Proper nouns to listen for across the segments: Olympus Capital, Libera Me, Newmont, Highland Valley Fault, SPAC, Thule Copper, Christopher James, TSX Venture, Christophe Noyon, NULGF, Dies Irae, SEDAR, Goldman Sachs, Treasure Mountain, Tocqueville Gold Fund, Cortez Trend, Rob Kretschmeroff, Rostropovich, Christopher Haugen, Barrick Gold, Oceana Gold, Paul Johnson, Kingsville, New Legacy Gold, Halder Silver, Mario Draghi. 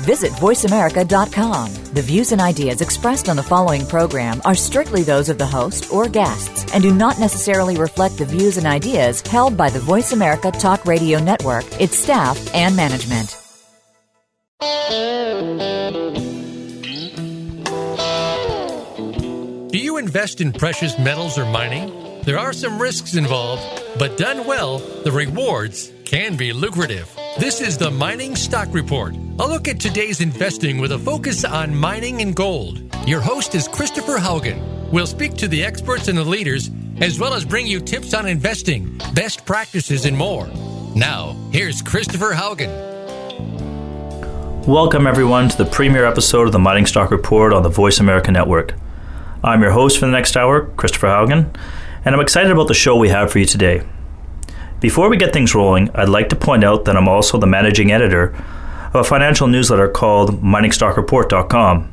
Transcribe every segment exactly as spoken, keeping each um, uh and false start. Visit voice america dot com. The views and ideas expressed on the following program are strictly those of the host or guests and do not necessarily reflect the views and ideas held by the Voice America Talk Radio Network, its staff, and management. Do you invest in precious metals or mining? There are some risks involved, but done well, the rewards can be lucrative. This is the Mining Stock Report, a look at today's investing with a focus on mining and gold. Your host is Christopher Haugen. We'll speak to the experts and the leaders, as well as bring you tips on investing, best practices, and more. Now, here's Christopher Haugen. Welcome, everyone, to the premiere episode of the Mining Stock Report on the Voice America Network. I'm your host for the next hour, Christopher Haugen, and I'm excited about the show we have for you today. Before we get things rolling, I'd like to point out that I'm also the managing editor of a financial newsletter called mining stock report dot com.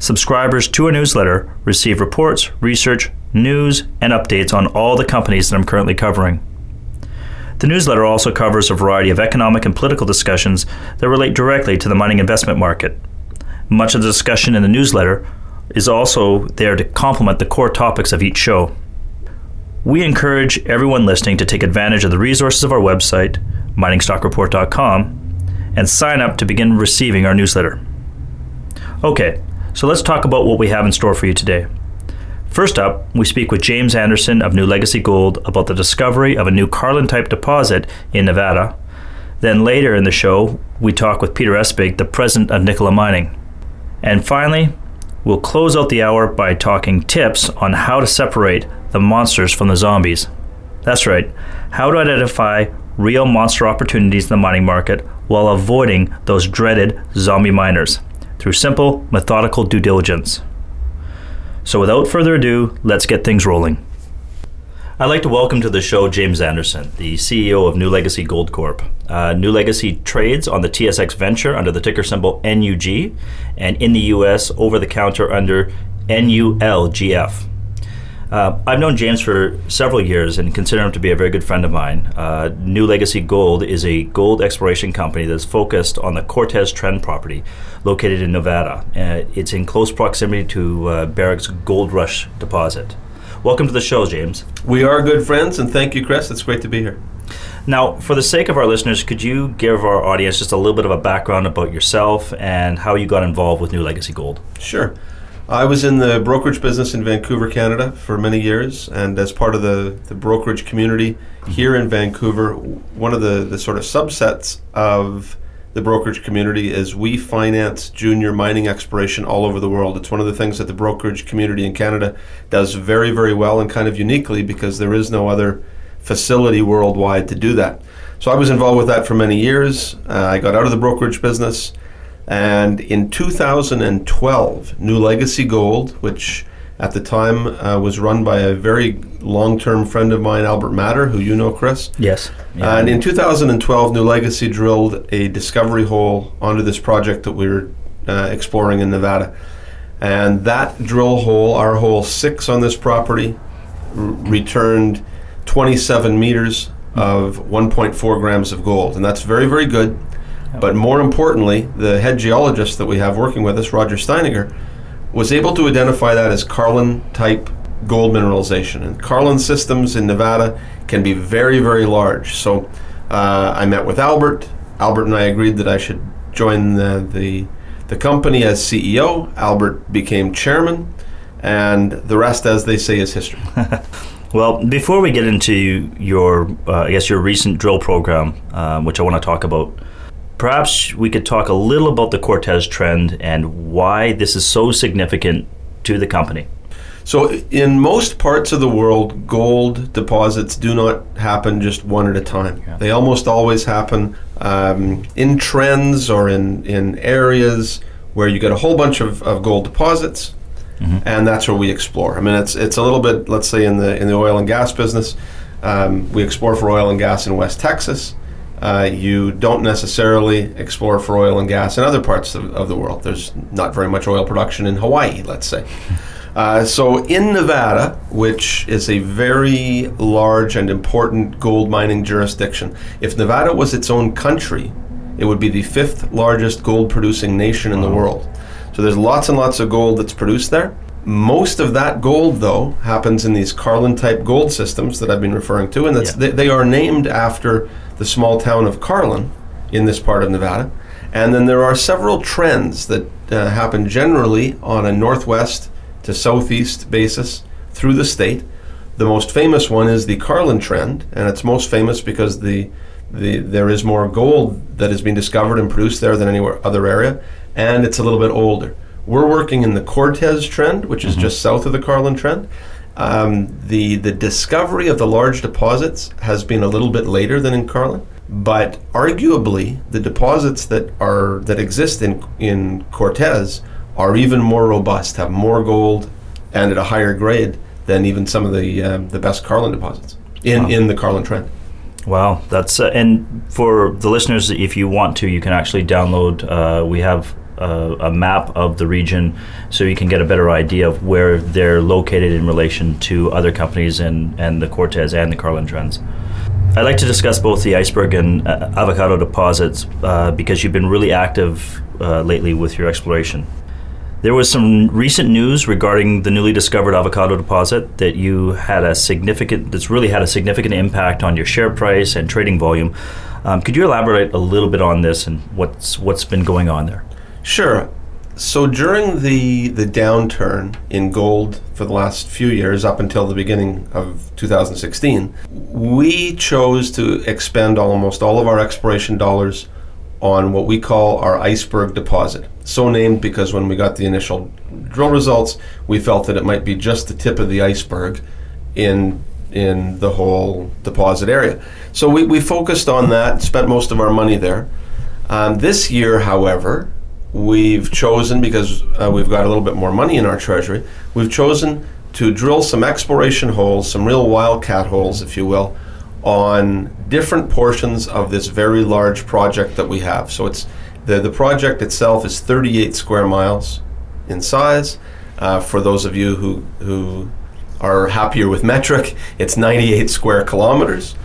Subscribers to our newsletter receive reports, research, news, and updates on all the companies that I'm currently covering. The newsletter also covers a variety of economic and political discussions that relate directly to the mining investment market. Much of the discussion in the newsletter is also there to complement the core topics of each show. We encourage everyone listening to take advantage of the resources of our website, mining stock report dot com, and sign up to begin receiving our newsletter. Okay, so let's talk about what we have in store for you today. First up, we speak with James Anderson of New Legacy Gold about the discovery of a new Carlin-type deposit in Nevada. Then later in the show, we talk with Peter Espig, the president of Nicola Mining. And finally, we'll close out the hour by talking tips on how to separate the monsters from the zombies. That's right, how to identify real monster opportunities in the mining market while avoiding those dreaded zombie miners through simple, methodical due diligence. So without further ado, let's get things rolling. I'd like to welcome to the show James Anderson, the C E O of New Legacy Gold Corp. Uh, New Legacy trades on the T S X Venture under the ticker symbol N U G, and in the U S over-the-counter under N U L G F. Uh, I've known James for several years and consider him to be a very good friend of mine. Uh, New Legacy Gold is a gold exploration company that is focused on the Cortez Trend property located in Nevada. Uh, it's in close proximity to uh, Barrick's Gold Rush deposit. Welcome to the show, James. We are good friends, and thank you, Chris. It's great to be here. Now, for the sake of our listeners, could you give our audience just a little bit of a background about yourself and how you got involved with New Legacy Gold? Sure. I was in the brokerage business in Vancouver, Canada for many years, and as part of the, the brokerage community here in Vancouver, one of the, the sort of subsets of the brokerage community is we finance junior mining exploration all over the world. It's one of the things that the brokerage community in Canada does very, very well and kind of uniquely because there is no other facility worldwide to do that. So I was involved with that for many years. Uh, I got out of the brokerage business. And in two thousand twelve, New Legacy Gold, which at the time uh, was run by a very long-term friend of mine, Albert Matter, who you know, Chris. Yes. Yeah. And in two thousand twelve, New Legacy drilled a discovery hole onto this project that we were uh, exploring in Nevada. And that drill hole, our hole six on this property, r- returned twenty-seven meters mm-hmm. of one point four grams of gold. And that's very, very good. But more importantly, the head geologist that we have working with us, Roger Steininger, was able to identify that as Carlin-type gold mineralization. And Carlin systems in Nevada can be very, very large. So uh, I met with Albert. Albert and I agreed that I should join the, the, the company as C E O. Albert became chairman. And the rest, as they say, is history. Well, before we get into your, uh, I guess, your recent drill program, um, which I want to talk about, perhaps we could talk a little about the Cortez Trend and why this is so significant to the company. So in most parts of the world, gold deposits do not happen just one at a time. Yeah. They almost always happen um, in trends or in, in areas where you get a whole bunch of, of gold deposits, mm-hmm. and that's where we explore. I mean, it's it's a little bit, let's say, in the, in the oil and gas business. Um, we explore for oil and gas in West Texas. uh, you don't necessarily explore for oil and gas in other parts of, of the world. There's not very much oil production in Hawaii, let's say. Uh, so in Nevada, which is a very large and important gold mining jurisdiction, if Nevada was its own country, it would be the fifth largest gold producing nation in the world. So there's lots and lots of gold that's produced there. Most of that gold, though, happens in these Carlin-type gold systems that I've been referring to, and that's, yeah. they, they are named after the small town of Carlin in this part of Nevada. And then there are several trends that uh, happen generally on a northwest to southeast basis through the state. The most famous one is the Carlin Trend, and it's most famous because the, the there is more gold that has been discovered and produced there than any other area, and it's a little bit older. We're working in the Cortez Trend, which is mm-hmm. just south of the Carlin Trend. Um, the, the discovery of the large deposits has been a little bit later than in Carlin, but arguably the deposits that are that exist in in Cortez are even more robust, have more gold, and at a higher grade than even some of the uh, the best Carlin deposits in, wow. in the Carlin Trend. Wow, that's uh, and for the listeners, if you want to, you can actually download. Uh, we have a, a map of the region, so you can get a better idea of where they're located in relation to other companies and and the Cortez and the Carlin Trends. I'd like to discuss both the iceberg and uh, avocado deposits uh, because you've been really active uh, lately with your exploration. There was some recent news regarding the newly discovered avocado deposit that you had a significant, that's really had a significant impact on your share price and trading volume. Um, could you elaborate a little bit on this and what's what's been going on there? Sure. So during the the downturn in gold for the last few years, up until the beginning of two thousand sixteen, we chose to expend almost all of our exploration dollars on what we call our iceberg deposit. So named because when we got the initial drill results, we felt that it might be just the tip of the iceberg in in the whole deposit area. So we, we focused on that, spent most of our money there. Um, this year, however, we've chosen, because uh, we've got a little bit more money in our treasury, we've chosen to drill some exploration holes, some real wildcat holes, if you will, on different portions of this very large project that we have. So it's the, the project itself is thirty-eight square miles in size. Uh, for those of you who, who are happier with metric, it's ninety-eight square kilometers.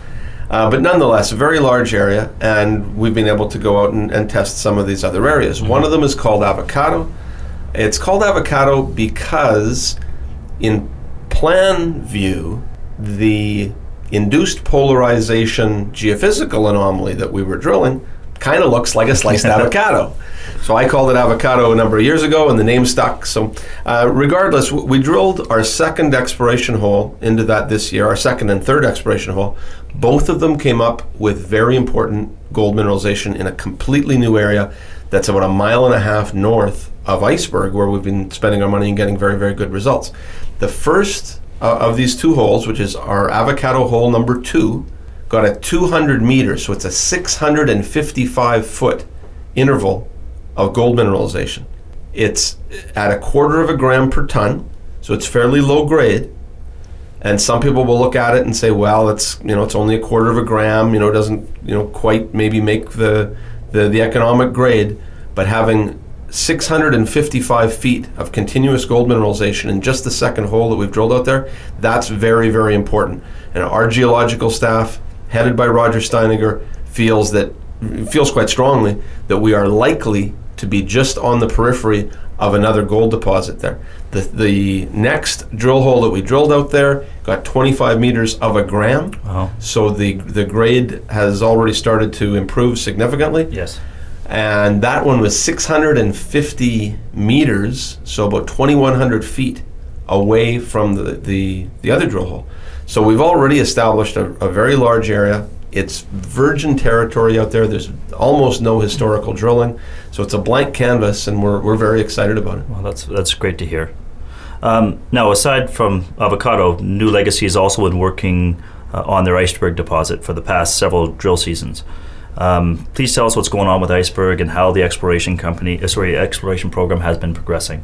Uh, but nonetheless, a very large area, and we've been able to go out and, and test some of these other areas. One of them is called avocado. It's called avocado because in plan view, the induced polarization geophysical anomaly that we were drilling kind of looks like a sliced avocado. So I called it avocado a number of years ago and the name stuck. So uh, regardless, w- we drilled our second exploration hole into that this year, our second and third exploration hole. Both of them came up with very important gold mineralization in a completely new area that's about a mile and a half north of Iceberg, where we've been spending our money and getting very, very good results. The first Uh, of these two holes, which is our avocado hole number two, got a two hundred meters, so it's a six hundred fifty-five foot interval of gold mineralization. It's at a quarter of a gram per ton, so it's fairly low grade. And some people will look at it and say, well, it's you know it's only a quarter of a gram, you know, it doesn't you know quite maybe make the the, the economic grade, but having six hundred fifty-five feet of continuous gold mineralization in just the second hole that we've drilled out there, that's very, very important. And our geological staff, headed by Roger Steininger, feels that feels quite strongly that we are likely to be just on the periphery of another gold deposit there. The, the next drill hole that we drilled out there got twenty-five meters of a gram. Wow. So the, the grade has already started to improve significantly. Yes. And that one was six hundred fifty meters, so about twenty-one hundred feet away from the, the, the other drill hole. So we've already established a, a very large area. It's virgin territory out there. There's almost no historical drilling. So it's a blank canvas, and we're, we're very excited about it. Well, that's, that's great to hear. Um, now, aside from avocado, New Legacy has also been working uh, on their iceberg deposit for the past several drill seasons. Um, please tell us what's going on with Iceberg and how the exploration company, uh, sorry, exploration program has been progressing.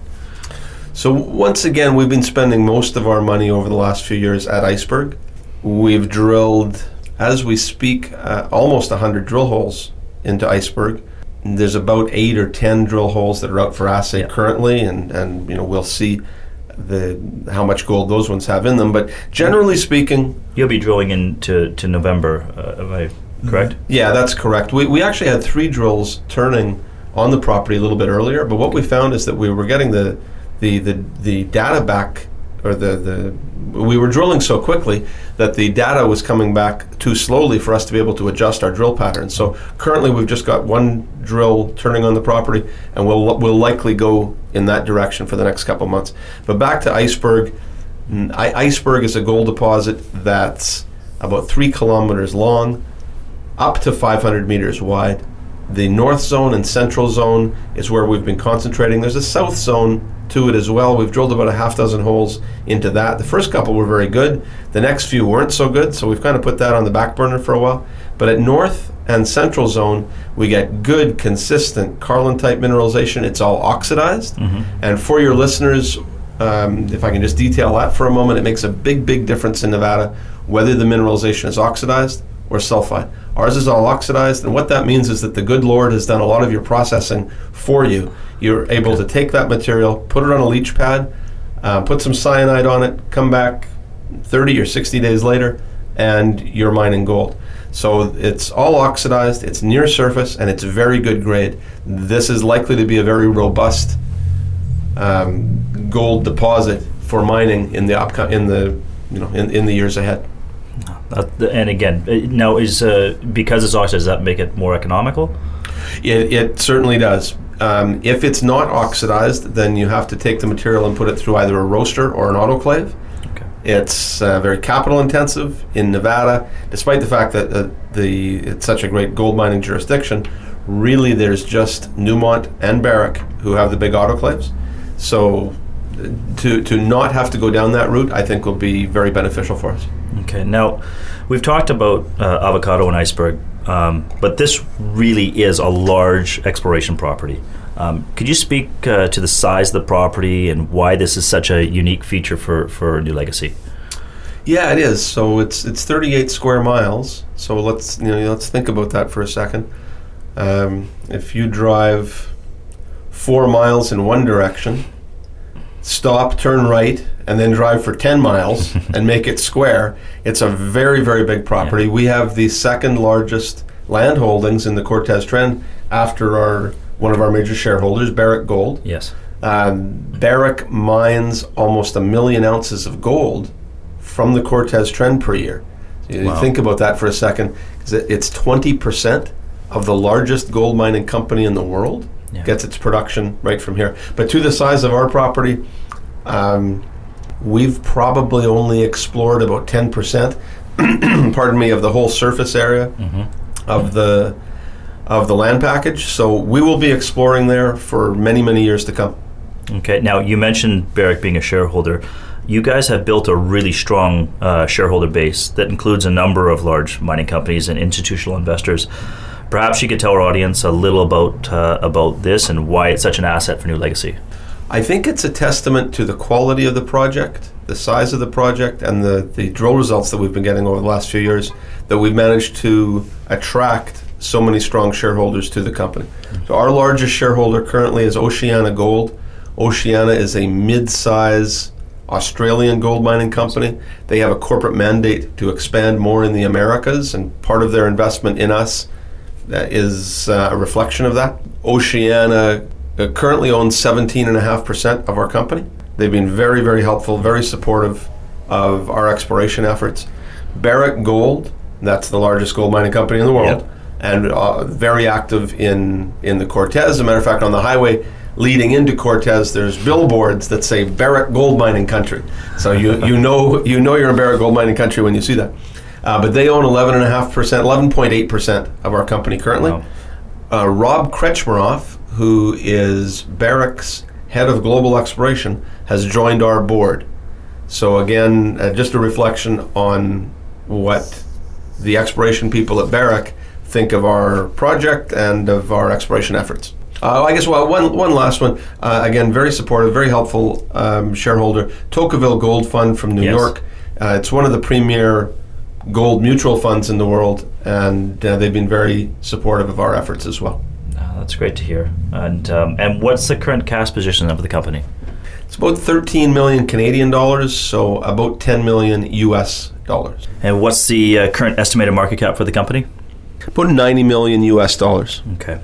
So once again, we've been spending most of our money over the last few years at Iceberg. We've drilled As we speak, uh, almost one hundred drill holes into iceberg. There's about eight or ten drill holes that are out for assay yeah. currently, and, and you know we'll see the how much gold those ones have in them. But generally speaking, you'll be drilling into to November, uh, am I correct? Yeah, that's correct. We we actually had three drills turning on the property a little bit earlier, but what we found is that we were getting the the the, the data back, or the the we were drilling so quickly that the data was coming back too slowly for us to be able to adjust our drill pattern. So currently we've just got one drill turning on the property, and we'll we'll likely go in that direction for the next couple months. But back to iceberg, I, iceberg is a gold deposit that's about three kilometers long, up to five hundred meters wide. The north zone and central zone is where we've been concentrating. There's a south zone to it as well. We've drilled about a half dozen holes into that. The first couple were very good. The next few weren't so good, so we've kind of put that on the back burner for a while. But at north and central zone, we get good, consistent Carlin-type mineralization. It's all oxidized. Mm-hmm. And for your listeners, um, if I can just detail that for a moment, it makes a big, big difference in Nevada whether the mineralization is oxidized or sulfide. Ours is all oxidized, and what that means is that the good Lord has done a lot of your processing for you. You're able to take that material, put it on a leach pad, uh, put some cyanide on it, come back thirty or sixty days later, and you're mining gold. So it's all oxidized, it's near surface, and it's very good grade. This is likely to be a very robust um, gold deposit for mining in the upco- in the you know in, in the years ahead. Uh, and again, now is uh, because it's oxidized, does that make it more economical? It, it certainly does. Um, if it's not oxidized, then you have to take the material and put it through either a roaster or an autoclave. Okay. It's uh, very capital intensive in Nevada, despite the fact that uh, the it's such a great gold mining jurisdiction. Really, there's just Newmont and Barrick who have the big autoclaves. So to to not have to go down that route, I think, will be very beneficial for us. Okay, now we've talked about uh, avocado and iceberg, um, but this really is a large exploration property. Um, could you speak uh, to the size of the property and why this is such a unique feature for, for New Legacy? Yeah, it is. So it's it's thirty-eight square miles. So let's you know let's think about that for a second. Um, if you drive four miles in one direction, stop, turn right, and then drive for ten miles and make it square. It's a very, very big property. Yeah. We have the second largest land holdings in the Cortez Trend after our one of our major shareholders, Barrick Gold. Yes. Um, Barrick mines almost a million ounces of gold from the Cortez Trend per year. You wow. Think about that for a second. It's twenty percent of the largest gold mining company in the world. Yeah. Gets its production right from here. But to the size of our property, um, we've probably only explored about ten percent, pardon me, of the whole surface area mm-hmm. of mm-hmm. the of the land package. So we will be exploring there for many, many years to come. Okay. Now, you mentioned Barrick being a shareholder. You guys have built a really strong uh, shareholder base that includes a number of large mining companies and institutional investors. Perhaps you could tell our audience a little about uh, about this and why it's such an asset for New Legacy. I think it's a testament to the quality of the project, the size of the project, and the, the drill results that we've been getting over the last few years that we've managed to attract so many strong shareholders to the company. So our largest shareholder currently is Oceana Gold. Oceana is a mid-size Australian gold mining company. They have a corporate mandate to expand more in the Americas, and part of their investment in us that is uh, a reflection of that. Oceana uh, currently owns seventeen point five percent of our company. They've been very, very helpful, very supportive of our exploration efforts. Barrick Gold, that's the largest gold mining company in the world, yep. and uh, very active in, in the Cortez. As a matter of fact, on the highway leading into Cortez, there's billboards that say Barrick Gold Mining Country. So you, you, know, you know you're in Barrick Gold Mining Country when you see that. Uh, but they own eleven point five percent, eleven point eight percent of our company currently. Wow. Uh, Rob Kretschmeroff, who is Barrick's head of global exploration, has joined our board. So again, uh, just a reflection on what the exploration people at Barrick think of our project and of our exploration efforts. Uh, I guess well, one one last one. Uh, again, very supportive, very helpful um, shareholder, Tocqueville Gold Fund from New yes. York. Uh, it's one of the premier gold mutual funds in the world, and uh, they've been very supportive of our efforts as well. Uh, that's great to hear. And um, and what's the current cash position of the company? It's about thirteen million Canadian dollars, so about ten million U S dollars. And what's the uh, current estimated market cap for the company? About ninety million U S dollars. Okay.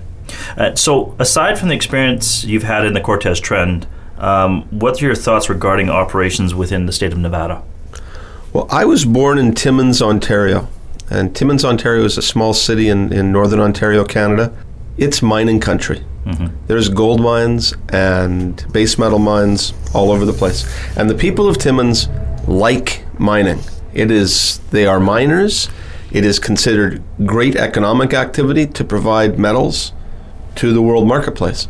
Uh, so aside from the experience you've had in the Cortez Trend, um, what are your thoughts regarding operations within the state of Nevada? Well, I was born in Timmins, Ontario, and Timmins, Ontario is a small city in, in northern Ontario, Canada. It's mining country. Mm-hmm. There's gold mines and base metal mines all over the place. And the people of Timmins like mining. It is, they are miners. It is considered great economic activity to provide metals to the world marketplace.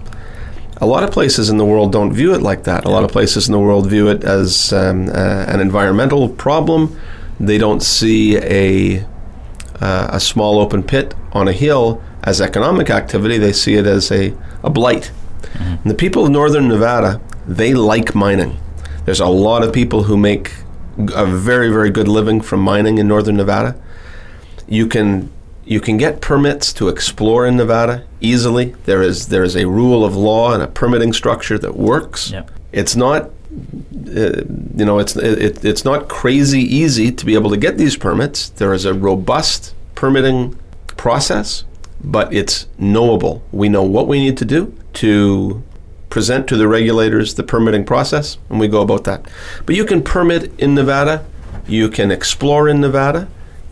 A lot of places in the world don't view it like that. A lot of places in the world view it as um, uh, an environmental problem. They don't see a uh, a small open pit on a hill as economic activity. They see it as a, a blight. Mm-hmm. And the people of northern Nevada, they like mining. There's a lot of people who make a very, very good living from mining in northern Nevada. You can You can get permits to explore in Nevada easily. There is there is a rule of law and a permitting structure that works. Yep. It's not, uh, you know, it's it, it's not crazy easy to be able to get these permits. There is a robust permitting process, but it's knowable. We know what we need to do to present to the regulators the permitting process, and we go about that. But you can permit in Nevada, you can explore in Nevada,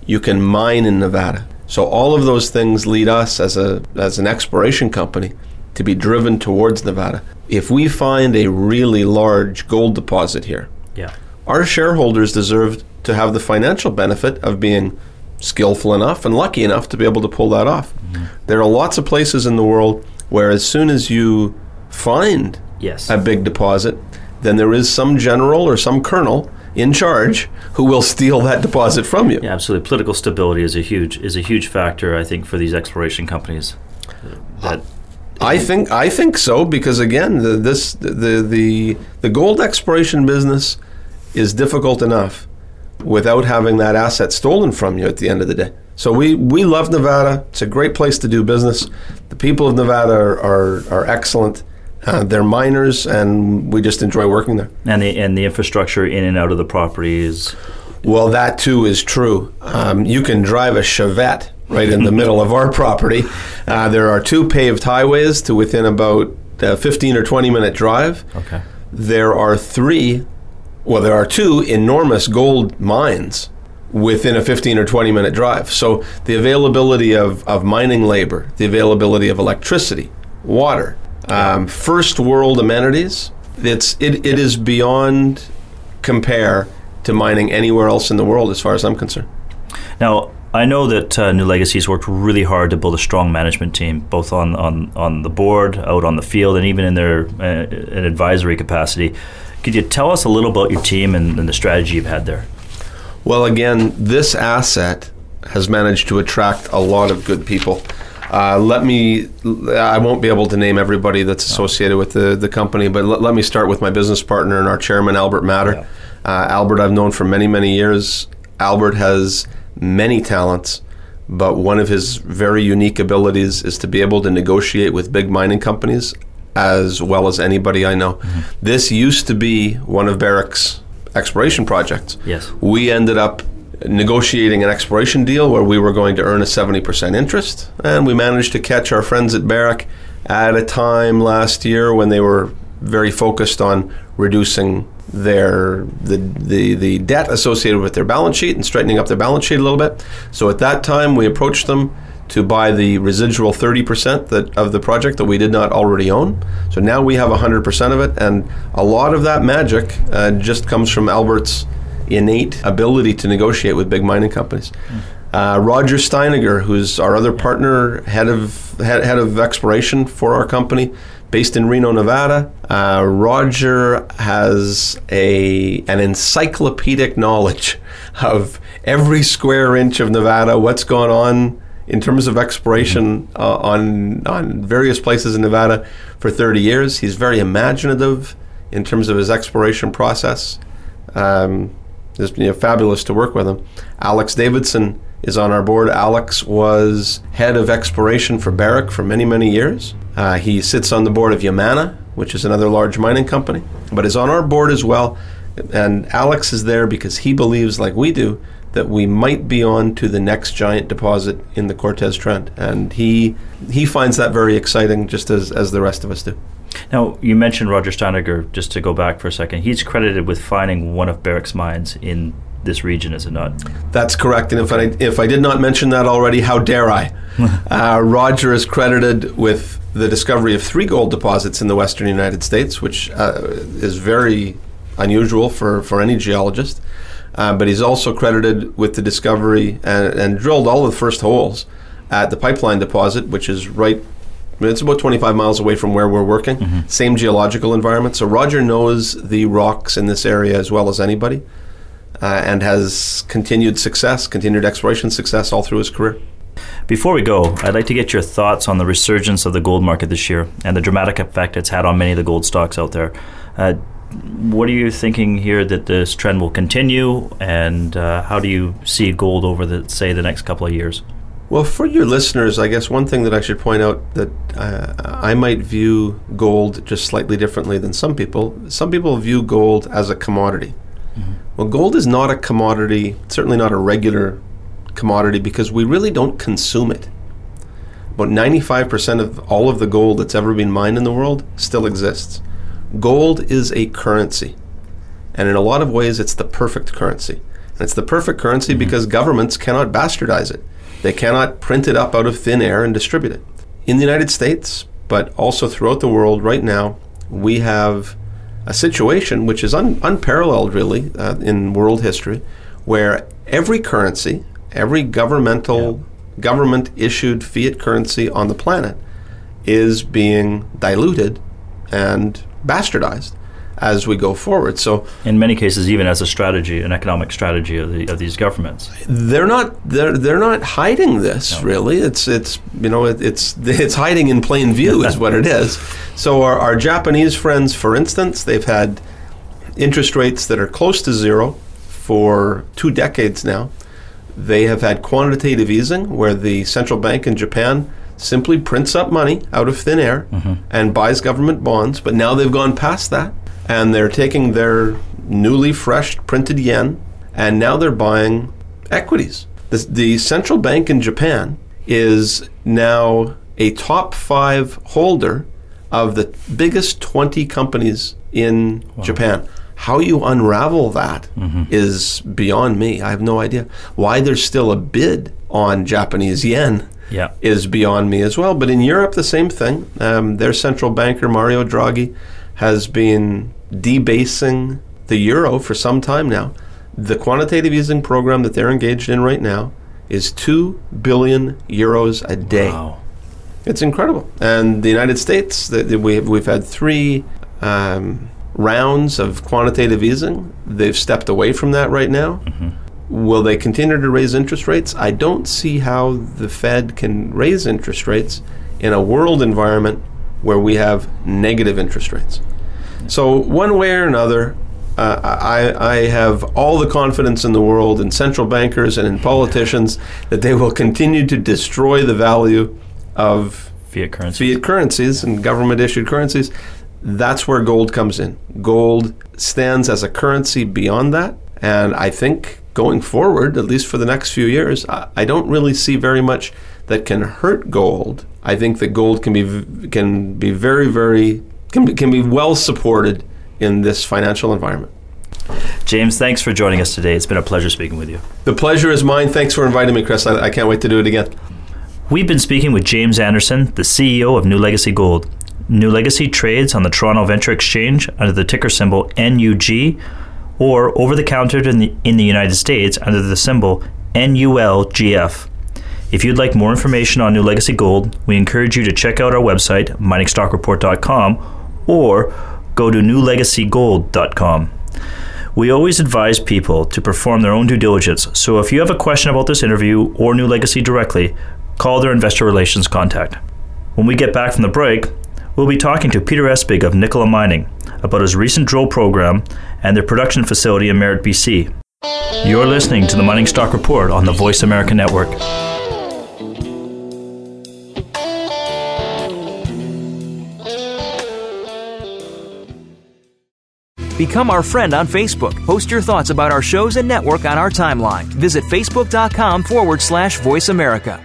you can mine in Nevada. So all of those things lead us as a as an exploration company to be driven towards Nevada. If we find a really large gold deposit here, yeah. our shareholders deserve to have the financial benefit of being skillful enough and lucky enough to be able to pull that off. Mm-hmm. There are lots of places in the world where as soon as you find yes. a big deposit, then there is some general or some colonel in charge who will steal that deposit from you. Yeah, absolutely. Political stability is a huge is a huge factor, I think, for these exploration companies. That I think I think so, because again, the, this the the the gold exploration business is difficult enough without having that asset stolen from you at the end of the day. So we, we love Nevada. It's a great place to do business. The people of Nevada are are, are excellent. Uh, they're miners, and we just enjoy working there. And the and the infrastructure in and out of the property is... Well, that too is true. Um, you can drive a Chevette right in the middle of our property. Uh, there are two paved highways to within about a fifteen or twenty minute drive. Okay. There are three, well, there are two enormous gold mines within a fifteen or twenty minute drive. So the availability of, of mining labor, the availability of electricity, water, Um, first world amenities, it's, it, it is beyond compare to mining anywhere else in the world as far as I'm concerned. Now, I know that uh, New Legacy has worked really hard to build a strong management team, both on, on, on the board, out on the field, and even in their uh, an advisory capacity. Could you tell us a little about your team and, and the strategy you've had there? Well, again, this asset has managed to attract a lot of good people. Uh, let me, I won't be able to name everybody that's associated with the, the company, but l- let me start with my business partner and our chairman, Albert Matter. Yeah. Uh, Albert I've known for many, many years. Albert has many talents, but one of his very unique abilities is to be able to negotiate with big mining companies as well as anybody I know. Mm-hmm. This used to be one of Barrick's exploration projects. Yes. We ended up negotiating an exploration deal where we were going to earn a seventy percent interest, and we managed to catch our friends at Barrick at a time last year when they were very focused on reducing their the the, the debt associated with their balance sheet and straightening up their balance sheet a little bit. So at that time, we approached them to buy the residual thirty percent that of the project that we did not already own. So now we have one hundred percent of it, and a lot of that magic uh, just comes from Albert's innate ability to negotiate with big mining companies. Uh, Roger Steininger, who's our other partner, head of head, head of exploration for our company, based in Reno, Nevada. Uh, Roger has a an encyclopedic knowledge of every square inch of Nevada, what's gone on in terms of exploration uh, on on various places in Nevada for thirty years. He's very imaginative in terms of his exploration process. Um, It's been, you know, fabulous to work with him. Alex Davidson is on our board. Alex was head of exploration for Barrick for many, many years. Uh, he sits on the board of Yamana, which is another large mining company, but is on our board as well. And Alex is there because he believes, like we do, that we might be on to the next giant deposit in the Cortez Trend. And he he finds that very exciting, just as, as the rest of us do. Now, you mentioned Roger Steininger, just to go back for a second. He's credited with finding one of Barrick's mines in this region, is it not? That's correct. And if I, if I did not mention that already, how dare I? uh, Roger is credited with the discovery of three gold deposits in the western United States, which uh, is very unusual for, for any geologist. Uh, but he's also credited with the discovery and, and drilled all of the first holes at the Pipeline deposit, which is right, it's about twenty-five miles away from where we're working. Mm-hmm. Same geological environment. So Roger knows the rocks in this area as well as anybody, uh, and has continued success, continued exploration success all through his career. Before we go, I'd like to get your thoughts on the resurgence of the gold market this year and the dramatic effect it's had on many of the gold stocks out there. Uh, What are you thinking here, that this trend will continue, and uh, how do you see gold over, the, say, the next couple of years? Well, for your listeners, I guess one thing that I should point out, that uh, I might view gold just slightly differently than some people. Some people view gold as a commodity. Mm-hmm. Well, gold is not a commodity, certainly not a regular commodity, because we really don't consume it. About ninety-five percent of all of the gold that's ever been mined in the world still exists. Gold is a currency, and in a lot of ways it's the perfect currency. And it's the perfect currency mm-hmm. because governments cannot bastardize it. They cannot print it up out of thin air and distribute it. In the United States, but also throughout the world right now, we have a situation which is un- unparalleled really uh, in world history, where every currency, every governmental, yeah. government-issued fiat currency on the planet is being diluted and bastardized as we go forward. So in many cases, even as a strategy, an economic strategy of, the, of these governments, they're not they're they're not hiding this. No. Really, it's it's you know it, it's it's hiding in plain view is what it is. So our, our Japanese friends, for instance, they've had interest rates that are close to zero for two decades now. They have had quantitative easing, where the central bank in Japan simply prints up money out of thin air mm-hmm. and buys government bonds. But now they've gone past that, and they're taking their newly fresh printed yen, and now they're buying equities. The, the central bank in Japan is now a top five holder of the biggest twenty companies in wow. Japan. How you unravel that mm-hmm. is beyond me. I have no idea. Why there's still a bid on Japanese yen Yeah. is beyond me as well. But in Europe, the same thing. Um, their central banker, Mario Draghi, has been debasing the euro for some time now. The quantitative easing program that they're engaged in right now is two billion euros a day. Wow. It's incredible. And the United States, the, the, we, we've had three um, rounds of quantitative easing. They've stepped away from that right now. Mm-hmm. Will they continue to raise interest rates? I don't see how the Fed can raise interest rates in a world environment where we have negative interest rates. So one way or another, uh, I, I have all the confidence in the world in central bankers and in politicians that they will continue to destroy the value of fiat currencies, fiat currencies and government-issued currencies. That's where gold comes in. Gold stands as a currency beyond that, and I think going forward, at least for the next few years, I, I don't really see very much that can hurt gold. I think that gold can be can be very, very, can be, can be well supported in this financial environment. James, thanks for joining us today. It's been a pleasure speaking with you. The pleasure is mine. Thanks for inviting me, Chris. I, I can't wait to do it again. We've been speaking with James Anderson, the C E O of New Legacy Gold. New Legacy trades on the Toronto Venture Exchange under the ticker symbol N U G, or over-the-counter in the, in the United States under the symbol N U L G F. If you'd like more information on New Legacy Gold, we encourage you to check out our website, mining stock report dot com, or go to new legacy gold dot com. We always advise people to perform their own due diligence, so if you have a question about this interview or New Legacy directly, call their investor relations contact. When we get back from the break, we'll be talking to Peter Espig of Nicola Mining about his recent drill program and their production facility in Merritt, B C You're listening to the Mining Stock Report on the Voice America Network. Become our friend on Facebook. Post your thoughts about our shows and network on our timeline. Visit facebook.com forward slash Voice America.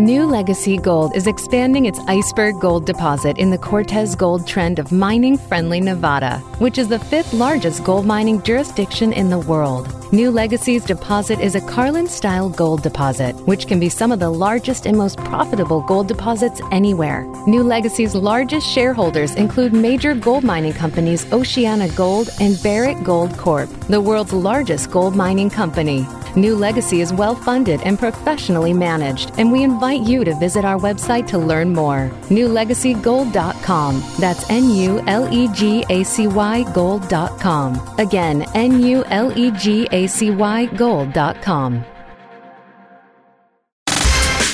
New Legacy Gold is expanding its iceberg gold deposit in the Cortez Gold Trend of mining-friendly Nevada, which is the fifth largest gold mining jurisdiction in the world. New Legacy's deposit is a Carlin-style gold deposit, which can be some of the largest and most profitable gold deposits anywhere. New Legacy's largest shareholders include major gold mining companies Oceana Gold and Barrick Gold Corp, the world's largest gold mining company. New Legacy is well-funded and professionally managed, and we invite you to visit our website to learn more. new legacy gold dot com. That's N U L E G A C Y gold dot com. Again, N U L E G A C Y gold dot com.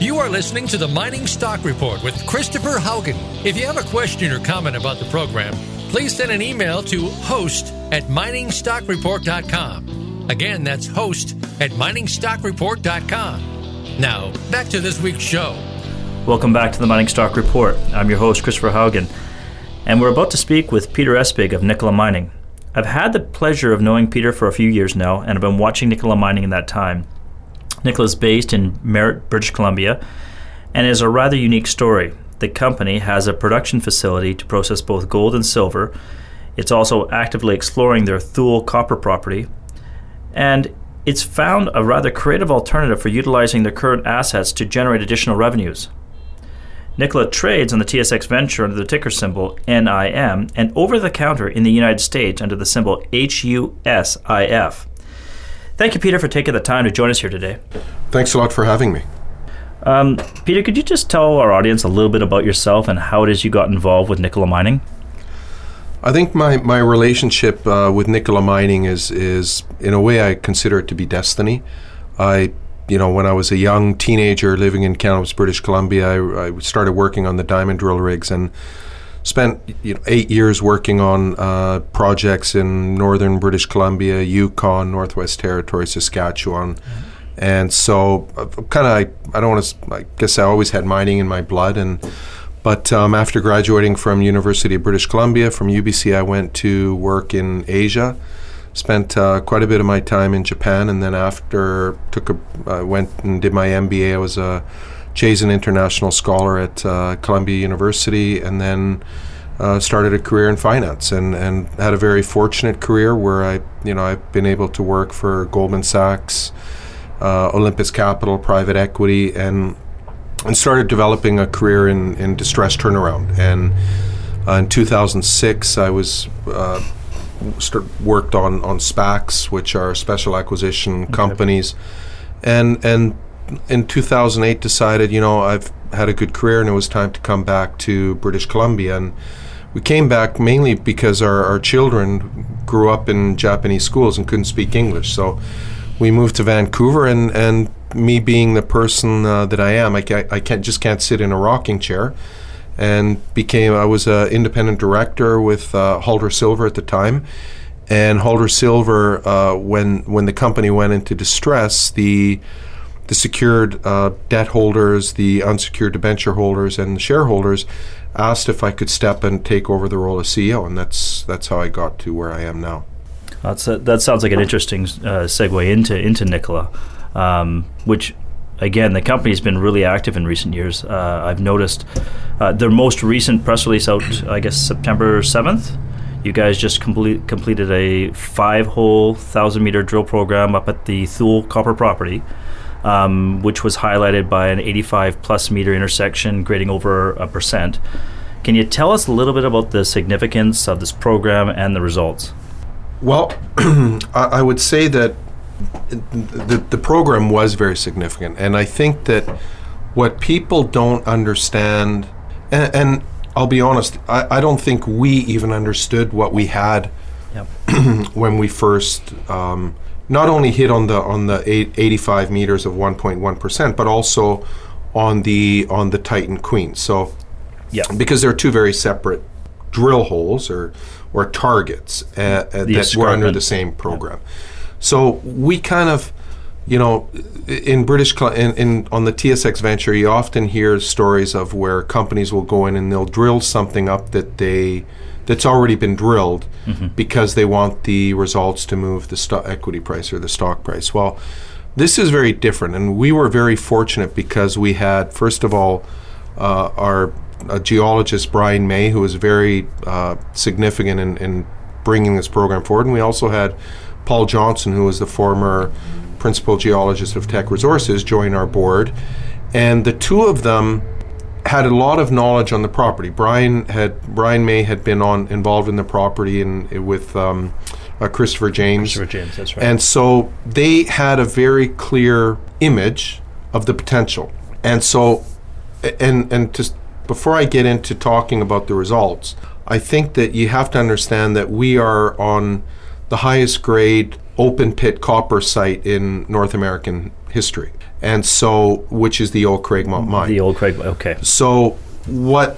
You are listening to the Mining Stock Report with Christopher Haugen. If you have a question or comment about the program, please send an email to host at mining stock report dot com. Again, that's host at mining stock report dot com. Now, back to this week's show. Welcome back to the Mining Stock Report. I'm your host, Christopher Haugen, and we're about to speak with Peter Espig of Nicola Mining. I've had the pleasure of knowing Peter for a few years now, and I've been watching Nicola Mining in that time. Nicola is based in Merritt, British Columbia, and is a rather unique story. The company has a production facility to process both gold and silver. It's also actively exploring their Thule Copper property, and it's found a rather creative alternative for utilizing their current assets to generate additional revenues. Nicola trades on the T S X Venture under the ticker symbol N I M and over-the-counter in the United States under the symbol H U S I F. Thank you, Peter, for taking the time to join us here today. Thanks a lot for having me. Um, Peter, could you just tell our audience a little bit about yourself and how it is you got involved with Nicola Mining? I think my, my relationship uh, with Nicola Mining is, is, in a way, I consider it to be destiny. I, you know, when I was a young teenager living in Kamloops, British Columbia, I, I started working on the diamond drill rigs and spent you know, eight years working on uh, projects in northern British Columbia, Yukon, Northwest Territory, Saskatchewan. Mm-hmm. And so uh, kind of, I, I don't want to, I guess I always had mining in my blood. And But um, after graduating from University of British Columbia, from U B C, I went to work in Asia, spent uh, quite a bit of my time in Japan. And then after, took a, I went and did my M B A. I was a Jay's an international scholar at uh, Columbia University, and then uh, started a career in finance, and, and had a very fortunate career where I, you know, I've been able to work for Goldman Sachs, uh, Olympus Capital, private equity, and and started developing a career in, in distress turnaround. And uh, in two thousand six, I was uh, start, worked on on SPACs, which are special acquisition okay. companies, and and. In two thousand eight, decided, you know, I've had a good career and it was time to come back to British Columbia. And we came back mainly because our, our children grew up in Japanese schools and couldn't speak English. So we moved to Vancouver, and, and me being the person uh, that I am, I, ca- I can't, just can't sit in a rocking chair. And became, I was an independent director with uh, Halder Silver at the time. And Halder Silver, uh, when, when the company went into distress, the The secured uh, debt holders, the unsecured debenture holders, and the shareholders asked if I could step and take over the role of C E O, and that's that's how I got to where I am now. That's a, that sounds like an interesting uh, segue into into Nicola, um, which, again, the company has been really active in recent years. Uh, I've noticed uh, their most recent press release out, I guess, September seventh. You guys just complete, completed a five-hole, one thousand meter drill program up at the Thule Copper property. Um, which was highlighted by an eighty-five plus meter intersection grading over a percent. Can you tell us a little bit about the significance of this program and the results? Well, I would say that the, the program was very significant, and I think that what people don't understand, and, and I'll be honest, I, I don't think we even understood what we had yep. when we first um, not only hit on the on the eight, eighty-five meters of one point one percent, but also on the on the Titan Queen. So, yeah, because they're two very separate drill holes or or targets uh, uh, that were under the same program. Yeah. So we kind of, you know, in British, cl- in, in on the T S X venture, you often hear stories of where companies will go in and they'll drill something up that they, that's already been drilled mm-hmm. because they want the results to move the stock equity price or the stock price. Well, this is very different, and we were very fortunate because we had, first of all, uh, our uh, geologist, Brian May, who was very uh, significant in, in bringing this program forward, and we also had Paul Johnson, who was the former principal geologist of Teck Resources, joined our board, and the two of them had a lot of knowledge on the property. Brian had Brian May had been on involved in the property and with um, uh, Christopher James. Christopher James, that's right. And so they had a very clear image of the potential. And so, and and just before I get into talking about the results, I think that you have to understand that we are on the highest grade open pit copper site in North American history. And so, which is the old Craigmont mine. The old Craigmont, okay. So what,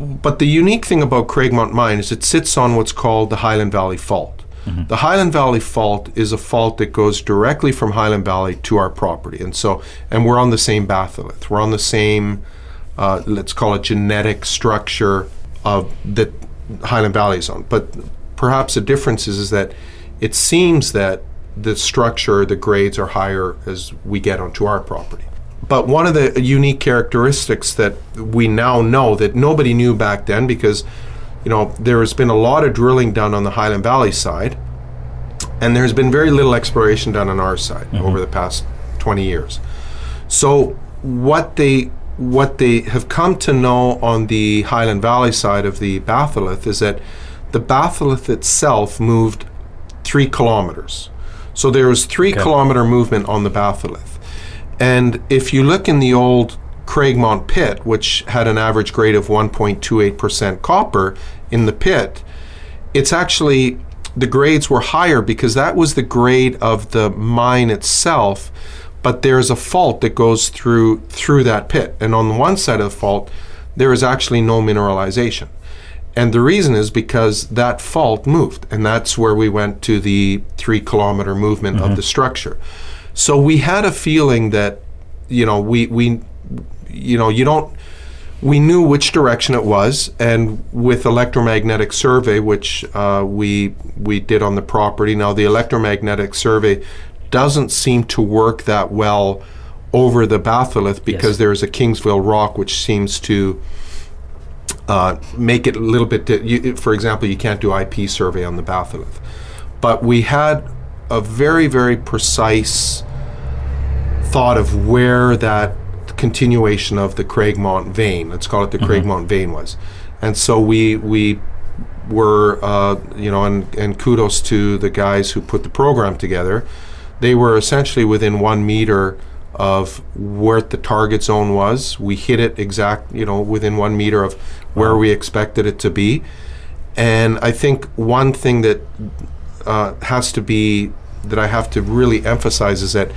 but the unique thing about Craigmont mine is it sits on what's called the Highland Valley Fault. Mm-hmm. The Highland Valley Fault is a fault that goes directly from Highland Valley to our property. And so, and we're on the same batholith. We're on the same, uh, let's call it genetic structure of that Highland Valley is on. But perhaps the difference is, is that it seems that the structure, the grades are higher as we get onto our property. But one of the unique characteristics that we now know that nobody knew back then, because, you know, there has been a lot of drilling done on the Highland Valley side, and there's been very little exploration done on our side mm-hmm. over the past twenty years. So what they what they have come to know on the Highland Valley side of the batholith is that the batholith itself moved three kilometers. So there was three okay. kilometer movement on the batholith. And if you look in the old Craigmont pit, which had an average grade of one point two eight percent copper in the pit, it's actually, the grades were higher because that was the grade of the mine itself, but there's a fault that goes through through that pit. And on the one side of the fault, there is actually no mineralization. And the reason is because that fault moved, and that's where we went to the three kilometer movement mm-hmm. of the structure. So we had a feeling that, you know, we, we, you know, you don't, we knew which direction it was, and with electromagnetic survey, which uh, we, we did on the property. Now the electromagnetic survey doesn't seem to work that well over the batholith because yes. there is a Kingsville rock, which seems to Uh, make it a little bit, di- you, for example, you can't do I P survey on the batholith. But we had a very, very precise thought of where that continuation of the Craigmont vein, let's call it the mm-hmm. Craigmont vein was. And so we we were, uh, you know, and, and kudos to the guys who put the program together. They were essentially within one meter of where the target zone was. We hit it exact, you know, within one meter of where we expected it to be. And I think one thing that uh, has to be, that I have to really emphasize is that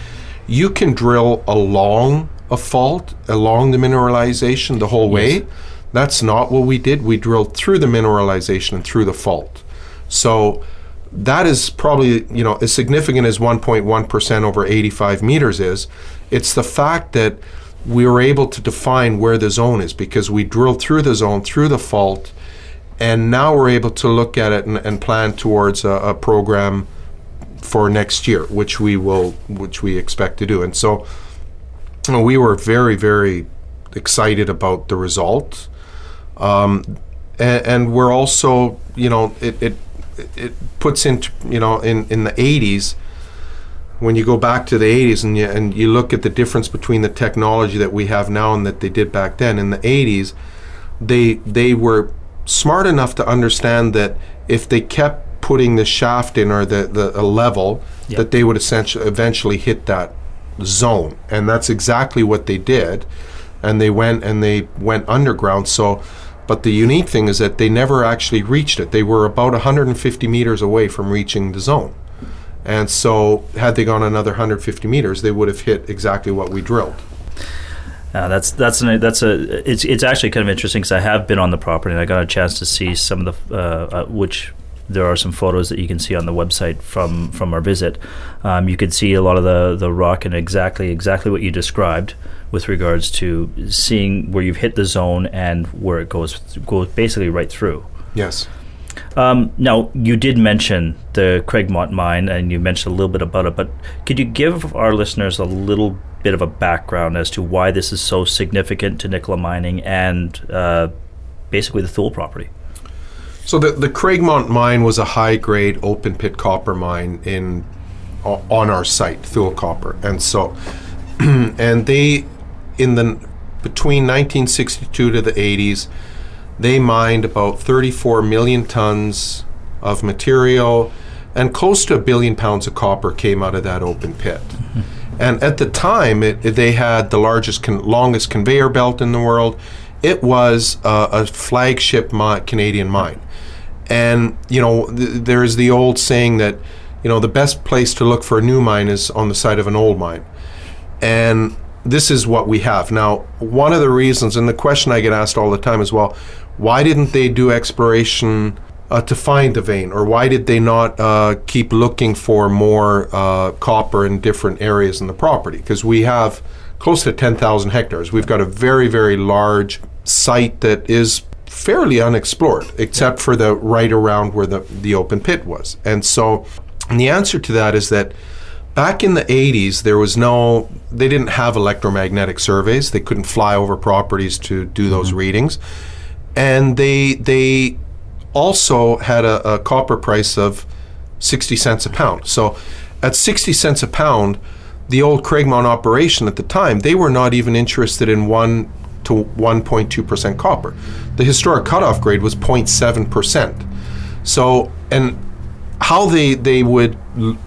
you can drill along a fault, along the mineralization the whole way. Yes. That's not what we did. We drilled through the mineralization and through the fault. So that is probably, you know, as significant as one point one percent over eighty-five meters is. It's the fact that we were able to define where the zone is because we drilled through the zone, through the fault, and now we're able to look at it and, and plan towards a, a program for next year, which we will, which we expect to do. And so, you know, we were very, very excited about the result, um, and, and we're also, you know, it, it it puts into, you know, in, in the eighties. When you go back to the eighties and you, and you look at the difference between the technology that we have now and that they did back then, in the eighties, they they were smart enough to understand that if they kept putting the shaft in, or the, the a level, yep. that they would essentially eventually hit that zone. And that's exactly what they did. And they went and they went underground. So, but the unique thing is that they never actually reached it. They were about one hundred fifty meters away from reaching the zone. And so had they gone another one hundred fifty meters, they would have hit exactly what we drilled. Uh, that's that's an, that's a it's it's actually kind of interesting, because I have been on the property and I got a chance to see some of the uh, uh, which there are some photos that you can see on the website from from our visit. Um, you could see a lot of the the rock and exactly exactly what you described with regards to seeing where you've hit the zone and where it goes goes basically right through. Yes. Um, now, you did mention the Craigmont mine, and you mentioned a little bit about it, but could you give our listeners a little bit of a background as to why this is so significant to Nicola Mining and uh, basically the Thule property? So the, the Craigmont mine was a high-grade open-pit copper mine in on our site, Thule Copper. And so, and they, in the between nineteen sixty-two to the eighties, they mined about thirty-four million tons of material, and close to a billion pounds of copper came out of that open pit. Mm-hmm. And at the time, it, it, they had the largest, con- longest conveyor belt in the world. It was uh, a flagship mi- Canadian mine. And, you know, th- there is the old saying that, you know, the best place to look for a new mine is on the site of an old mine. And this is what we have. Now, one of the reasons, and the question I get asked all the time is, well, why didn't they do exploration uh, to find the vein, or why did they not uh, keep looking for more uh, copper in different areas in the property? Because we have close to ten thousand hectares. We've got a very, very large site that is fairly unexplored, except for the right around where the, the open pit was. And so, and the answer to that is that back in the eighties, there was no, they didn't have electromagnetic surveys. They couldn't fly over properties to do those mm-hmm. readings. And they they also had a, a copper price of sixty cents a pound. So at sixty cents a pound, the old Craigmont operation at the time, they were not even interested in one to one point two percent copper. The historic cutoff grade was zero point seven percent. So, and how they, they would l-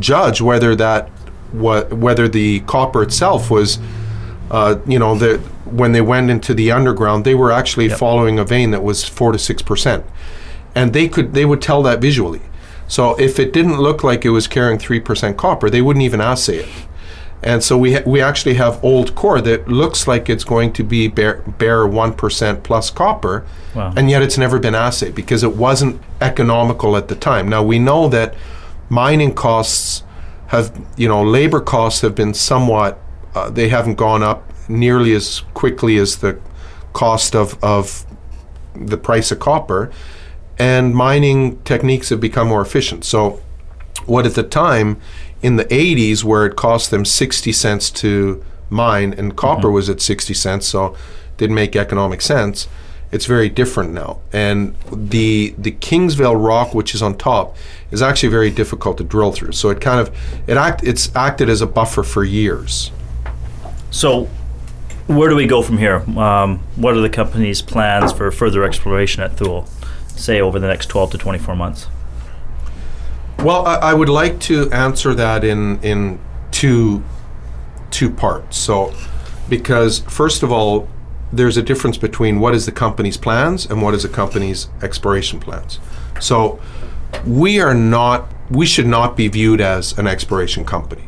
judge whether that what whether the copper itself was uh, you know the when they went into the underground, they were actually yep. following a vein that was four to six percent, and they could they would tell that visually. So if it didn't look like it was carrying three percent copper, they wouldn't even assay it. And so we ha- we actually have old core that looks like it's going to be bare bare one percent plus copper. Wow. And yet it's never been assayed because it wasn't economical at the time. Now we know that mining costs have, you know, labor costs have been somewhat, uh, they haven't gone up nearly as quickly as the cost of, of the price of copper, and mining techniques have become more efficient. So what at the time in the eighties where it cost them sixty cents to mine and copper mm-hmm. was at sixty cents, so didn't make economic sense, it's very different now. And the the Kingsville rock, which is on top, is actually very difficult to drill through. So it kind of, it act it's acted as a buffer for years. So where do we go from here? Um, what are the company's plans for further exploration at Thule, say over the next twelve to twenty-four months? Well, I, I would like to answer that in, in two, two parts. So, because first of all, there's a difference between what is the company's plans and what is the company's exploration plans. So we are not, we should not be viewed as an exploration company.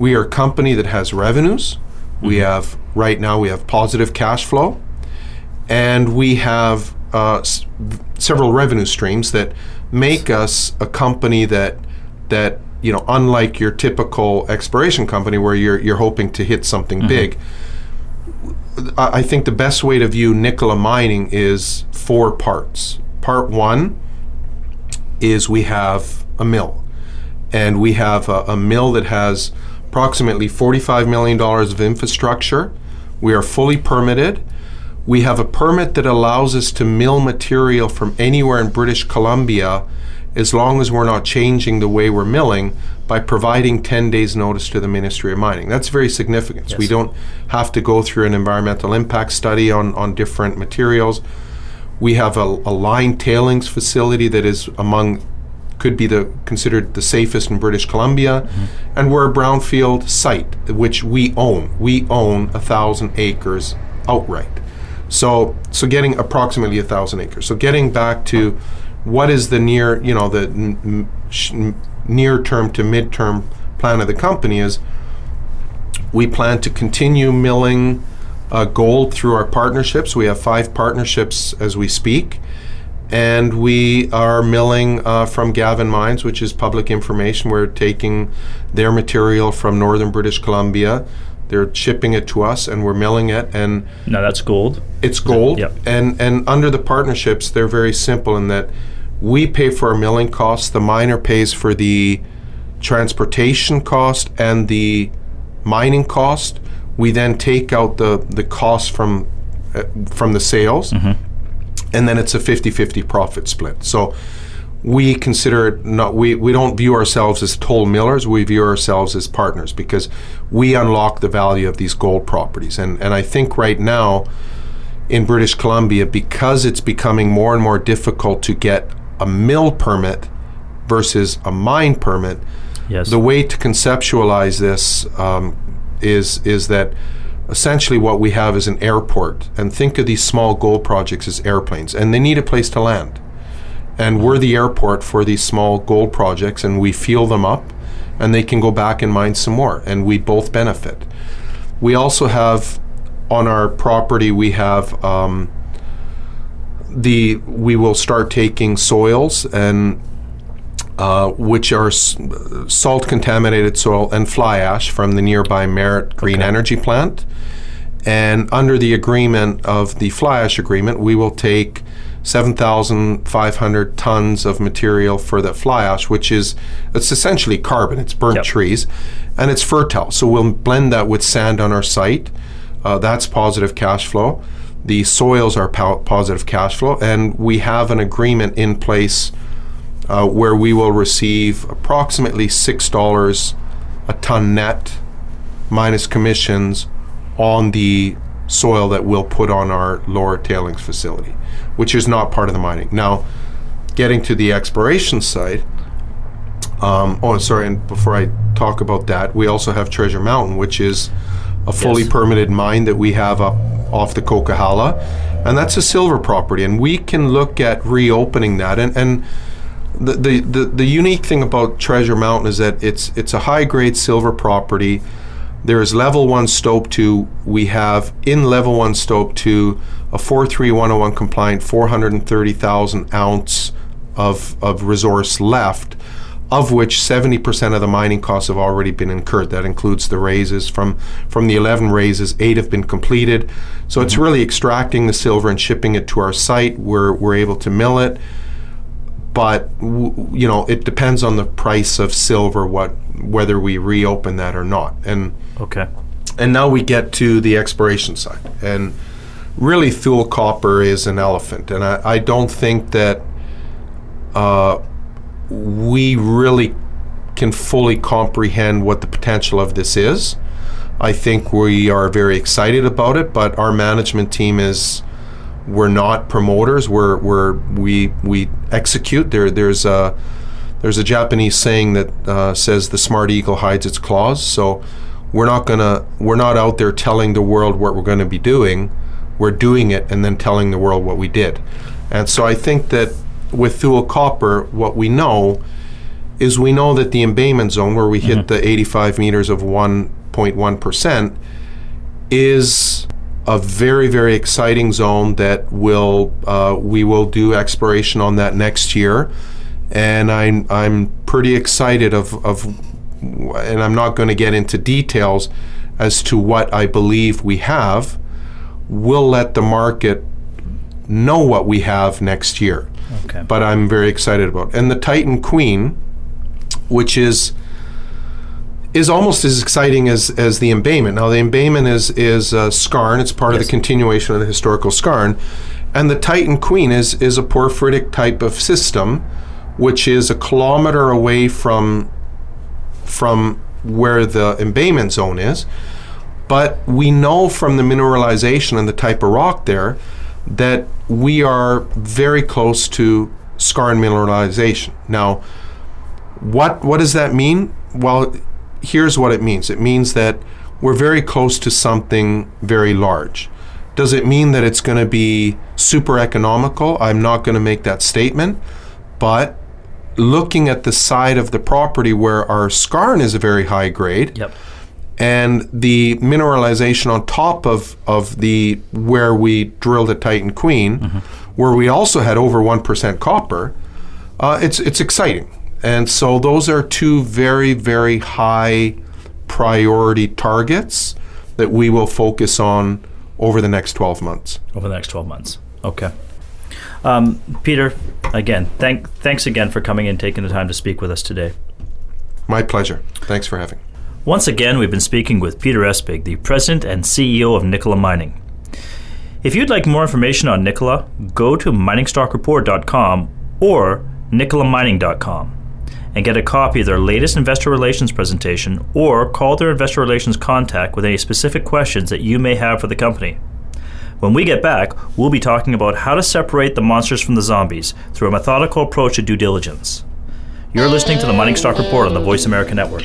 We are a company that has revenues. We have, right now we have positive cash flow, and we have uh, s- several revenue streams that make us a company that, that you know, unlike your typical exploration company where you're, you're hoping to hit something mm-hmm. big, I think the best way to view Nicola Mining is four parts. Part one is we have a mill, and we have a, a mill that has approximately forty-five million dollars of infrastructure. We are fully permitted. We have a permit that allows us to mill material from anywhere in British Columbia as long as we're not changing the way we're milling by providing ten days notice to the Ministry of Mining. That's very significant. Yes. We don't have to go through an environmental impact study on, on different materials. We have a, a lined tailings facility that is among could be the considered the safest in British Columbia, mm-hmm. and we're a brownfield site, which we own. We own a thousand acres outright. So, so getting approximately a thousand acres. So getting back to what is the near, you know, the n- n- near term to mid-term plan of the company is we plan to continue milling uh, gold through our partnerships. We have five partnerships as we speak. And we are milling uh, from Gavin Mines, which is public information. We're taking their material from northern British Columbia. They're shipping it to us, and we're milling it. And now that's gold. It's gold. Yep. And and under the partnerships, they're very simple in that we pay for our milling costs. The miner pays for the transportation cost and the mining cost. We then take out the the cost from uh, from the sales. Mm-hmm. And then it's a fifty-fifty profit split. So we consider it not, we, we don't view ourselves as toll millers, we view ourselves as partners because we unlock the value of these gold properties. And, and I think right now in British Columbia, because it's becoming more and more difficult to get a mill permit versus a mine permit, yes. the way to conceptualize this um, is is that essentially what we have is an airport, and think of these small gold projects as airplanes, and they need a place to land. And we're the airport for these small gold projects, and we fuel them up, and they can go back and mine some more, and we both benefit. We also have, on our property, we have um, the, we will start taking soils, and Uh, which are s- salt-contaminated soil and fly ash from the nearby Merritt Green okay. Energy Plant. And under the agreement of the fly ash agreement, we will take seven thousand five hundred tons of material for that fly ash, which is it's essentially carbon. It's burnt yep. trees, and it's fertile. So we'll blend that with sand on our site. Uh, that's positive cash flow. The soils are po- positive cash flow, and we have an agreement in place Uh, where we will receive approximately six dollars a ton net minus commissions on the soil that we'll put on our lower tailings facility, which is not part of the mining. Now, getting to the exploration side, um, oh, sorry, and before I talk about that, we also have Treasure Mountain, which is a fully yes. permitted mine that we have up off the Coquihalla, and that's a silver property, and we can look at reopening that, and, and The, the, the, the unique thing about Treasure Mountain is that it's it's a high-grade silver property. There is level one stope two. We have in level one stope two a four three one oh one compliant four hundred thirty thousand ounce of, of resource left, of which seventy percent of the mining costs have already been incurred. That includes the raises. From, from the eleven raises, eight have been completed. So mm-hmm. it's really extracting the silver and shipping it to our site. We're, we're able to mill it. But you know, it depends on the price of silver, what whether we reopen that or not. And okay. And now we get to the exploration side, and really, Thule Copper is an elephant, and I, I don't think that uh, we really can fully comprehend what the potential of this is. I think we are very excited about it, but our management team is. We're not promoters. We're we're we we execute. There there's a there's a Japanese saying that uh, says the smart eagle hides its claws. So we're not gonna we're not out there telling the world what we're going to be doing. We're doing it and then telling the world what we did. And so I think that with Thule Copper, what we know is we know that the embayment zone where we mm-hmm. hit the eighty-five meters of one point one percent is a very, very exciting zone that will uh, we will do exploration on that next year, and I'm I'm pretty excited of of, and I'm not going to get into details as to what I believe we have. We'll let the market know what we have next year, okay. but I'm very excited about it. And the Titan Queen, which is. is almost as exciting as, as the embayment. Now, the embayment is is uh, skarn. It's part yes. of the continuation of the historical skarn. And the Titan Queen is, is a porphyritic type of system, which is a kilometer away from, from where the embayment zone is. But we know from the mineralization and the type of rock there that we are very close to skarn mineralization. Now, What what does that mean? Well, here's what it means. It means that we're very close to something very large. Does it mean that it's going to be super economical? I'm not going to make that statement, but looking at the side of the property where our skarn is a very high grade, yep, and the mineralization on top of, of the where we drilled at Titan Queen, mm-hmm, where we also had over one percent copper, uh, it's it's exciting. And so those are two very, very high priority targets that we will focus on over the next twelve months. Over the next twelve months. Okay. Um, Peter, again, thank, thanks again for coming and taking the time to speak with us today. My pleasure. Thanks for having me. Once again, we've been speaking with Peter Espig, the president and C E O of Nicola Mining. If you'd like more information on Nicola, go to mining stock report dot com or nicola mining dot com and get a copy of their latest investor relations presentation, or call their investor relations contact with any specific questions that you may have for the company. When we get back, we'll be talking about how to separate the monsters from the zombies through a methodical approach to due diligence. You're listening to the Mining Stock Report on the Voice America Network.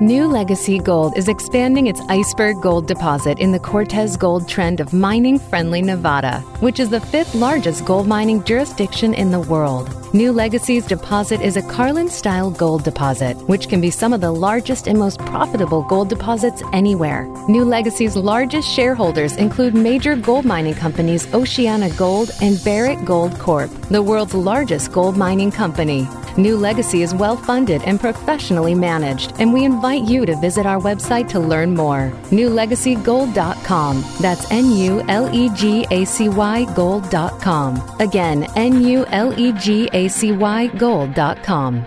New Legacy Gold is expanding its iceberg gold deposit in the Cortez Gold Trend of mining-friendly Nevada, which is the fifth largest gold mining jurisdiction in the world. New Legacy's deposit is a Carlin-style gold deposit, which can be some of the largest and most profitable gold deposits anywhere. New Legacy's largest shareholders include major gold mining companies Oceana Gold and Barrick Gold Corp, the world's largest gold mining company. New Legacy is well-funded and professionally managed, and we invite you to visit our website to learn more. new legacy gold dot com. That's N U L E G A C Y gold dot com. Again, N U L E G A C Y gold dot com.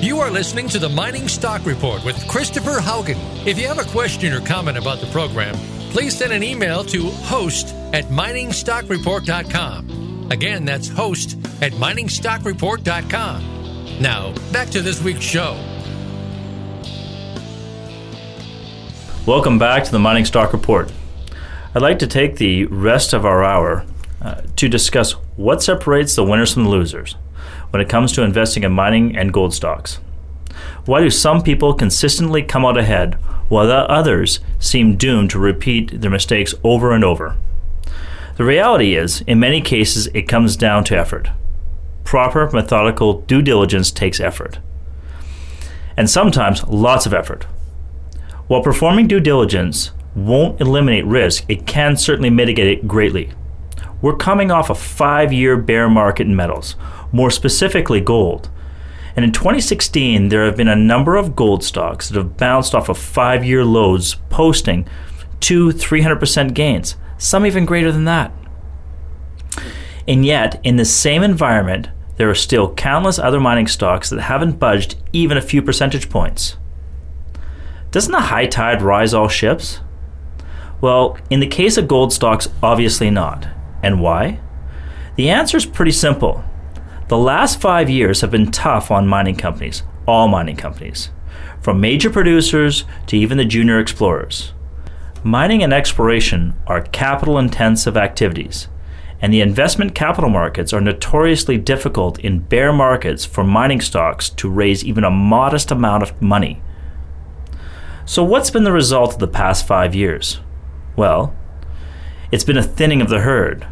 You are listening to the Mining Stock Report with Christopher Haugen. If you have a question or comment about the program, please send an email to host at mining stock report dot com. Again, that's host at mining stock report dot com. Now, back to this week's show. Welcome back to the Mining Stock Report. I'd like to take the rest of our hour uh, to discuss what separates the winners from the losers when it comes to investing in mining and gold stocks. Why do some people consistently come out ahead while the others seem doomed to repeat their mistakes over and over? The reality is, in many cases, it comes down to effort. Proper methodical due diligence takes effort, and sometimes lots of effort. While performing due diligence won't eliminate risk, it can certainly mitigate it greatly. We're coming off a five-year bear market in metals, more specifically gold. And in twenty sixteen, there have been a number of gold stocks that have bounced off of five-year lows, posting two to three hundred percent gains, some even greater than that. And yet, in the same environment, there are still countless other mining stocks that haven't budged even a few percentage points. Doesn't a high tide rise all ships? Well, in the case of gold stocks, obviously not. And why? The answer is pretty simple. The last five years have been tough on mining companies, all mining companies, from major producers to even the junior explorers. Mining and exploration are capital-intensive activities, and the investment capital markets are notoriously difficult in bear markets for mining stocks to raise even a modest amount of money. So what's been the result of the past five years? Well, it's been a thinning of the herd,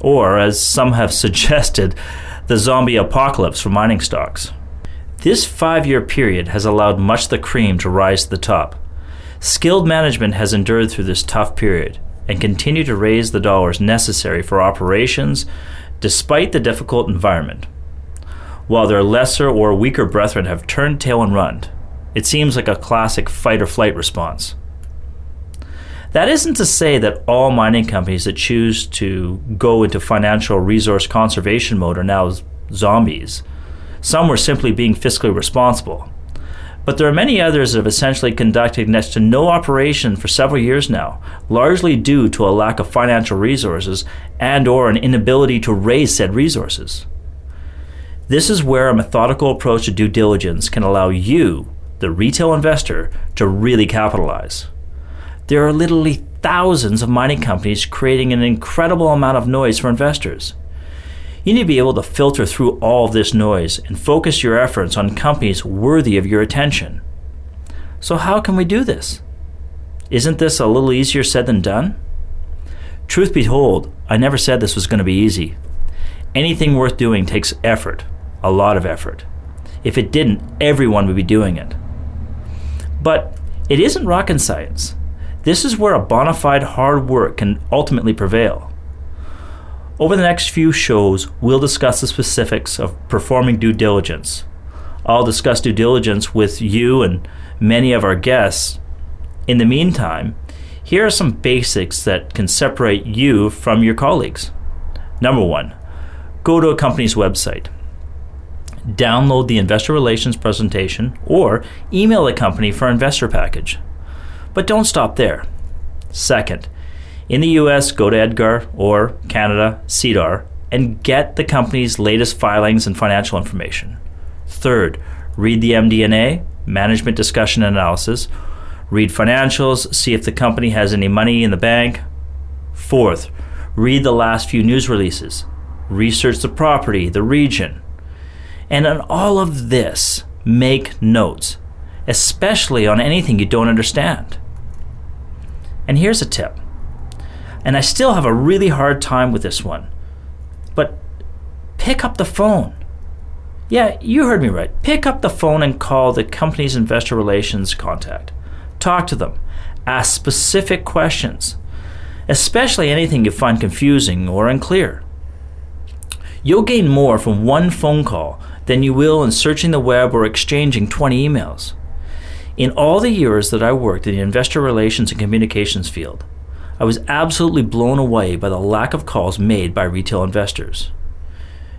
or, as some have suggested, the zombie apocalypse for mining stocks. This five-year period has allowed much of the cream to rise to the top. Skilled management has endured through this tough period, and continue to raise the dollars necessary for operations despite the difficult environment. While their lesser or weaker brethren have turned tail and run, it seems like a classic fight-or-flight response. That isn't to say that all mining companies that choose to go into financial resource conservation mode are now zombies. Some were simply being fiscally responsible. But there are many others that have essentially conducted next to no operation for several years now, largely due to a lack of financial resources and or an inability to raise said resources. This is where a methodical approach to due diligence can allow you, the retail investor, to really capitalize. There are literally thousands of mining companies creating an incredible amount of noise for investors. You need to be able to filter through all of this noise and focus your efforts on companies worthy of your attention. So how can we do this? Isn't this a little easier said than done? Truth be told, I never said this was going to be easy. Anything worth doing takes effort, a lot of effort. If it didn't, everyone would be doing it. But it isn't rocket science. This is where a bona fide hard work can ultimately prevail. Over the next few shows, we'll discuss the specifics of performing due diligence. I'll discuss due diligence with you and many of our guests. In the meantime, here are some basics that can separate you from your colleagues. Number one, go to a company's website. Download the investor relations presentation or email the company for investor package. But don't stop there. Second, in the U S, go to EDGAR or Canada, SEDAR, and get the company's latest filings and financial information. Third, read the M D and A, Management Discussion and Analysis. Read financials, see if the company has any money in the bank. Fourth, read the last few news releases. Research the property, the region. And on all of this, make notes, especially on anything you don't understand. And here's a tip. And I still have a really hard time with this one. But pick up the phone. Yeah, you heard me right. Pick up the phone and call the company's investor relations contact. Talk to them. Ask specific questions, especially anything you find confusing or unclear. You'll gain more from one phone call than you will in searching the web or exchanging twenty emails. In all the years that I worked in the investor relations and communications field, I was absolutely blown away by the lack of calls made by retail investors.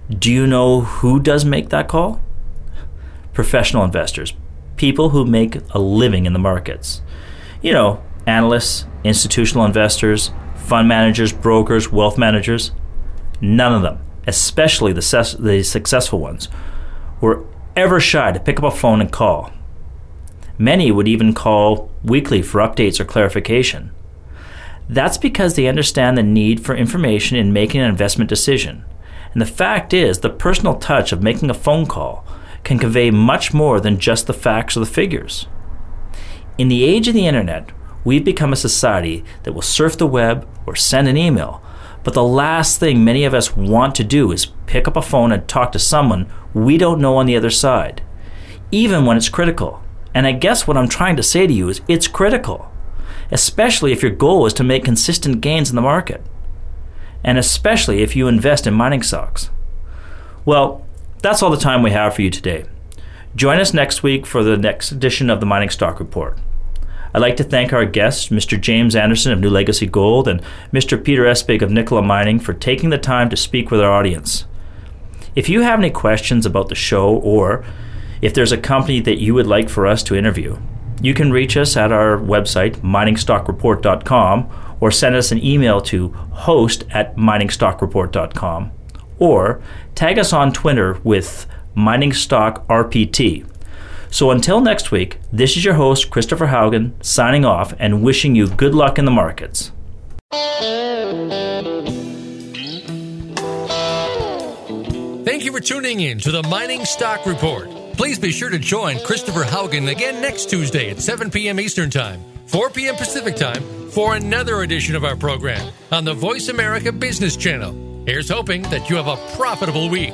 Do you know who does make that call? Professional investors, people who make a living in the markets. You know, analysts, institutional investors, fund managers, brokers, wealth managers. None of them, especially the, ses- the successful ones, were ever shy to pick up a phone and call. Many would even call weekly for updates or clarification. That's because they understand the need for information in making an investment decision. And the fact is, the personal touch of making a phone call can convey much more than just the facts or the figures. In the age of the internet, we've become a society that will surf the web or send an email, but the last thing many of us want to do is pick up a phone and talk to someone we don't know on the other side, even when it's critical. And I guess what I'm trying to say to you is it's critical, especially if your goal is to make consistent gains in the market, and especially if you invest in mining stocks. Well, that's all the time we have for you today. Join us next week for the next edition of the Mining Stock Report. I'd like to thank our guests, Mister James Anderson of New Legacy Gold and Mister Peter Espig of Nicola Mining, for taking the time to speak with our audience. If you have any questions about the show, or if there's a company that you would like for us to interview, you can reach us at our website, mining stock report dot com, or send us an email to host at mining stock report dot com, or tag us on Twitter with mining stock r p t. So until next week, this is your host, Christopher Haugen, signing off and wishing you good luck in the markets. Thank you for tuning in to the Mining Stock Report. Please be sure to join Christopher Haugen again next Tuesday at seven p.m. Eastern Time, four p.m. Pacific Time, for another edition of our program on the Voice America Business Channel. Here's hoping that you have a profitable week.